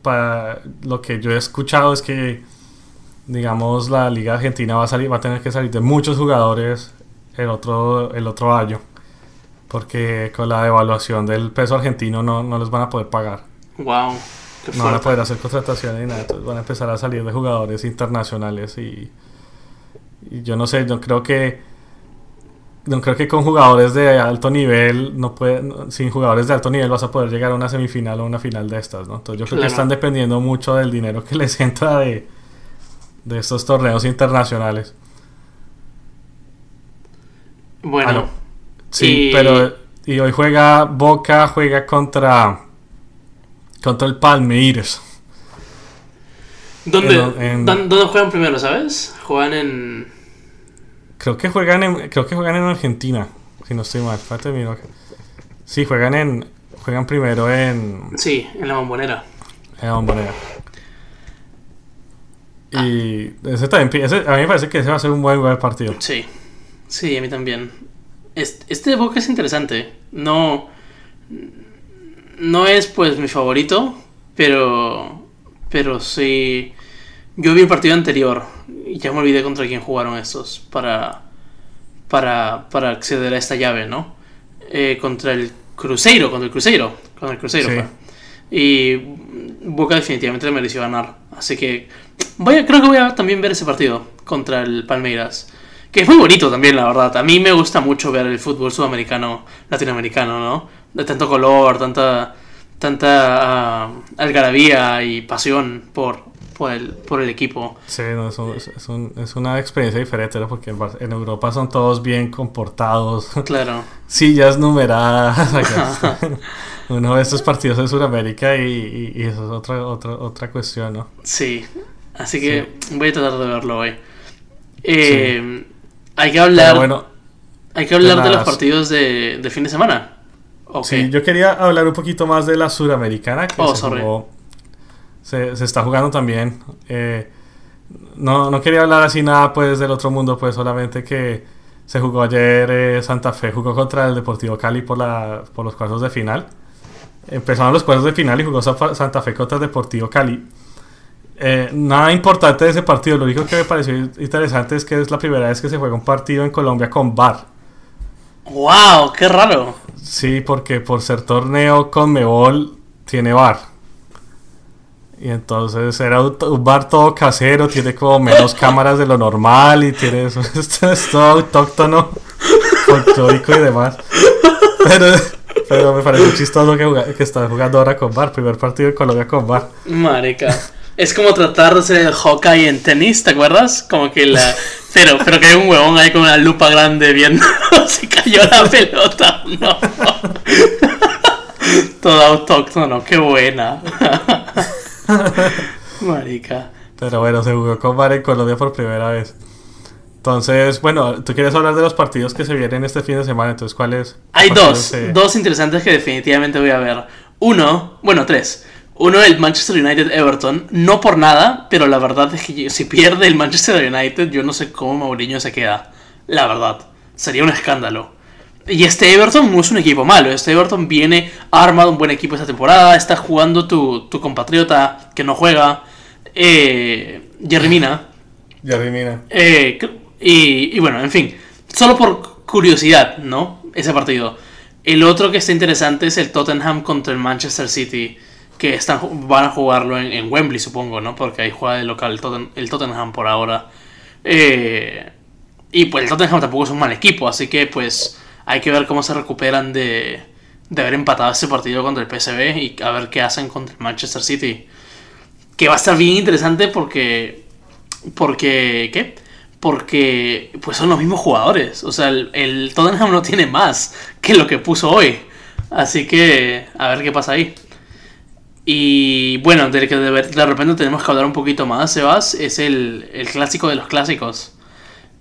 pa, lo que yo he escuchado es que... digamos la Liga Argentina va a salir, va a tener que salir de muchos jugadores el otro el otro año porque con la devaluación del peso argentino no, no les van a poder pagar. Wow, qué fuerte. No van a poder hacer contrataciones ni nada, entonces van a empezar a salir de jugadores internacionales y, y yo no sé, yo creo que no creo que con jugadores de alto nivel no puede, sin jugadores de alto nivel vas a poder llegar a una semifinal o una final de estas, ¿no? Entonces yo creo claro. que están dependiendo mucho del dinero que les entra de de estos torneos internacionales. Bueno. Ah, no. Sí, y... pero... Y hoy juega Boca, juega contra... Contra el Palmeiras. ¿Dónde, en, en... ¿Dónde juegan primero, sabes? Juegan en... Creo que juegan en... Creo que juegan en Argentina. Si no estoy mal. Parte de mi boca. Sí, juegan en... Juegan primero en... Sí, en la Bombonera. En la Bombonera. Y ese también, ese, a mí me parece que ese va a ser un buen, buen partido. Sí, sí, a mí también. Este, este de Boca es interesante. No, no es pues mi favorito, pero, pero sí. Yo vi el partido anterior y ya me olvidé contra quién jugaron estos para, para, para acceder a esta llave, ¿no? Eh, contra el Cruzeiro, contra el Cruzeiro, contra el Cruzeiro. Sí. Fue. Y Boca definitivamente le mereció ganar. Así que voy a, creo que voy a también ver ese partido contra el Palmeiras, que es muy bonito también, la verdad. A mí me gusta mucho ver el fútbol sudamericano, latinoamericano, ¿no? De tanto color, tanta tanta uh, algarabía y pasión por, por, el, por el equipo. Sí, no, es, un, es, un, es una experiencia diferente, ¿no? Porque en Europa son todos bien comportados. Claro. Sillas numeradas. Uno de estos partidos de Sudamérica y, y, y eso es otra, otra, otra cuestión, ¿no? Sí. Así que sí. voy a tratar de verlo hoy. Eh, sí. Hay que hablar, bueno, hay que hablar de, de los partidos de, de fin de semana. Okay. Sí, yo quería hablar un poquito más de la Suramericana, que oh, se, jugó, se, se está jugando también. Eh, no, no quería hablar así nada pues del otro mundo, pues solamente que se jugó ayer. eh, Santa Fe jugó contra el Deportivo Cali por, la, por los cuartos de final. Empezaron los cuartos de final y jugó Santa Fe contra el Deportivo Cali. Eh, nada importante de ese partido, lo único que me pareció interesante es que es la primera vez que se juega un partido en Colombia con V A R. ¡Wow! ¡Qué raro! Sí, porque por ser torneo CONMEBOL tiene V A R. Y entonces era un, un V A R todo casero, tiene como menos cámaras de lo normal y tiene eso, esto es todo autóctono, folclórico y demás. Pero... Pero me parece chistoso que, jugar, que estás jugando ahora con V A R. Primer partido de Colombia con V A R. Marica. Es como tratar de hacer el hockey en tenis, ¿te acuerdas? Como que la... Pero, pero que hay un huevón ahí con una lupa grande viendo si cayó la pelota. No. Todo autóctono. Qué buena. Marica. Pero bueno, se jugó con V A R en Colombia por primera vez. Entonces, bueno, tú quieres hablar de los partidos que se vienen este fin de semana, entonces, ¿cuáles? Hay dos, se... dos interesantes que definitivamente voy a ver. Uno, bueno, tres. Uno, el Manchester United-Everton, no por nada, pero la verdad es que si pierde el Manchester United, yo no sé cómo Mourinho se queda, la verdad, sería un escándalo. Y este Everton no es un equipo malo, este Everton viene armado, un buen equipo esta temporada, está jugando tu, tu compatriota, que no juega, eh, Yerry Mina. Yerry Mina. Eh... Y, y bueno, en fin, solo por curiosidad, ¿no? Ese partido. El otro que está interesante es el Tottenham contra el Manchester City, que están, van a jugarlo en, en Wembley, supongo, ¿no? Porque ahí juega de local el, Totten, el Tottenham por ahora. Eh, y pues el Tottenham tampoco es un mal equipo, así que pues hay que ver cómo se recuperan de, de haber empatado ese partido contra el P S V y a ver qué hacen contra el Manchester City. Que va a estar bien interesante porque... porque ¿qué? Porque pues son los mismos jugadores. O sea, el, el Tottenham no tiene más que lo que puso hoy. Así que a ver qué pasa ahí. Y bueno, de, de, de repente tenemos que hablar un poquito más, Sebas. Es el, el clásico de los clásicos.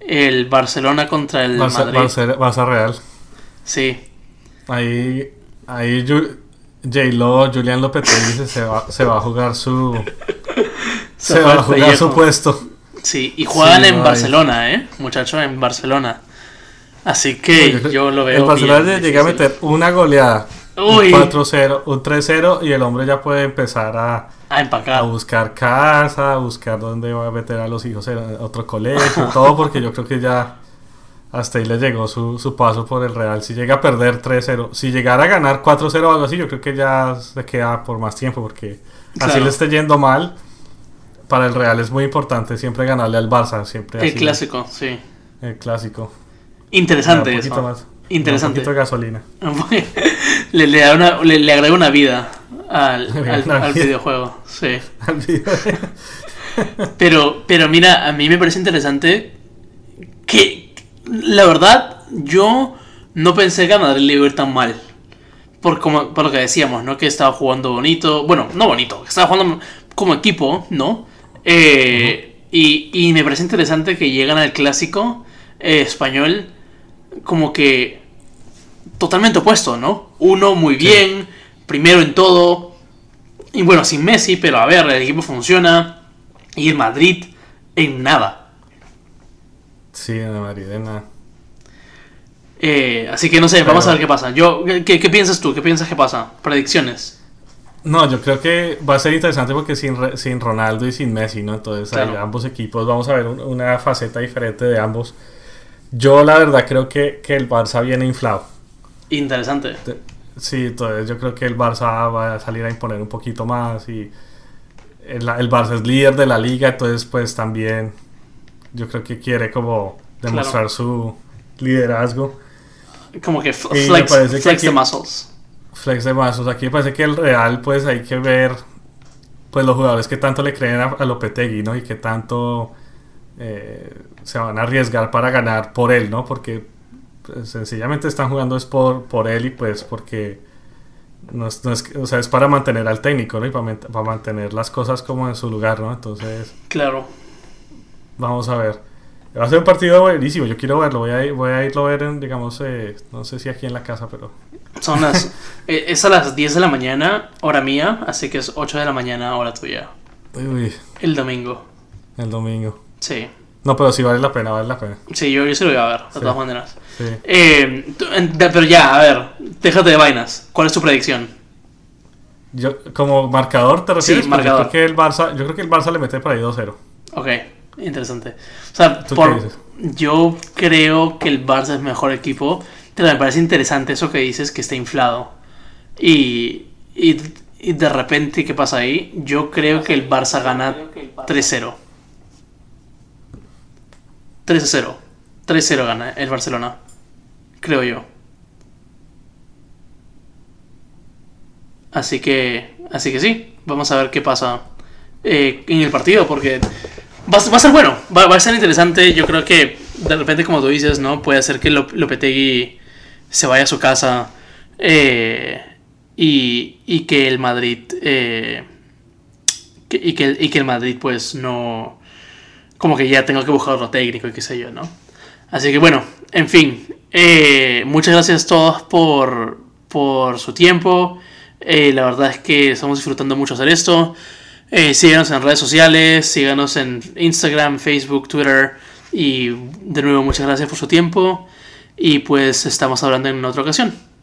El Barcelona contra el Barça, Madrid. Barça, Barça Real. Sí. Ahí, ahí J-Lo, Julián Lopetegui dice, se, va, se va a jugar su... se va a jugar su puesto. Sí, y juegan sí, en ay. Barcelona, ¿eh? Muchachos, en Barcelona. Así que Uy, yo lo veo. El Barcelona bien llega difícil. A meter una goleada. Uy. Un cuatro cero, un tres cero, y el hombre ya puede empezar a, a empacar. A buscar casa, a buscar dónde va a meter a los hijos en otro colegio, todo, porque yo creo que ya hasta ahí le llegó su, su paso por el Real. Si llega a perder tres cero, si llegara a ganar cuatro cero o algo así, yo creo que ya se queda por más tiempo, porque claro. Así le esté yendo mal. Para el Real es muy importante siempre ganarle al Barça, siempre el así, clásico, sí. El clásico. Interesante un poquito eso. Más, interesante. Un poquito de gasolina. le le, una, le, le agrega una vida al, al, una al vida. videojuego, sí. Al videojuego. pero pero mira, a mí me parece interesante que la verdad yo no pensé que a Madrid le iba a ir tan mal. Por como por lo que decíamos, ¿no? Que estaba jugando bonito, bueno, no bonito, que estaba jugando como equipo, ¿no? Eh, uh-huh. y, y me parece interesante que llegan al clásico eh, español como que totalmente opuesto, ¿no? Uno muy sí. bien, primero en todo, y bueno, sin Messi, pero a ver, el equipo funciona, y el Madrid en nada. Sí, en el Madrid en nada. Eh, así que no sé, pero... vamos a ver qué pasa. Yo, ¿qué, qué piensas tú? ¿Qué piensas que pasa? Predicciones. No, yo creo que va a ser interesante porque sin, sin Ronaldo y sin Messi, ¿no? Entonces, claro. Ahí, ambos equipos, vamos a ver un, una faceta diferente de ambos. Yo, la verdad, creo que, que el Barça viene inflado. Interesante. Sí, entonces yo creo que el Barça va a salir a imponer un poquito más y el, el Barça es líder de la liga, entonces, pues, también yo creo que quiere como demostrar claro. su liderazgo. Como que f- flex, flex que aquí, the muscles. Flex de mazos. Aquí parece que el Real, pues hay que ver pues los jugadores que tanto le creen a, a Lopetegui, ¿no? Y que tanto eh, se van a arriesgar para ganar por él, ¿no? Porque pues, sencillamente están jugando es por, por él y pues porque No es, no es, o sea, es para mantener al técnico, ¿no? Y para, para mantener las cosas como en su lugar, ¿no? Entonces... Claro. Vamos a ver. Va a ser un partido buenísimo. Yo quiero verlo. Voy a, voy a irlo a ver en, digamos, eh, no sé si aquí en la casa, pero... Son las... eh, es a las diez de la mañana, hora mía. Así que es ocho de la mañana, hora tuya. Uy. El domingo. El domingo. Sí. No, pero sí vale la pena, vale la pena. Sí, yo, yo sí lo voy a ver, de sí. todas maneras. Sí. Eh, tú, de, pero ya, a ver, déjate de vainas. ¿Cuál es tu predicción? Yo, ¿como marcador te refieres? Sí, marcador. Yo creo que el Barça, yo creo que el Barça le mete por ahí dos cero. Ok, interesante. O sea, por, yo creo que el Barça es mejor equipo, pero me parece interesante eso que dices, que está inflado. Y, y, y de repente, ¿qué pasa ahí? Yo creo que el Barça gana tres cero. tres a cero. tres cero gana el Barcelona. Creo yo. Así que... Así que sí. Vamos a ver qué pasa eh, en el partido. Porque va, va a ser bueno. Va, va a ser interesante. Yo creo que... De repente, como tú dices, ¿no? Puede ser que Lopetegui se vaya a su casa. Eh, y, y que el Madrid... Eh, que, y, que, y que el Madrid, pues, no... como que ya tengo que buscar otro técnico y qué sé yo, ¿no? Así que bueno, en fin, eh, muchas gracias a todos por, por su tiempo. Eh, la verdad es que estamos disfrutando mucho hacer esto. Eh, síganos en redes sociales, síganos en Instagram, Facebook, Twitter. Y de nuevo, muchas gracias por su tiempo. Y pues estamos hablando en otra ocasión.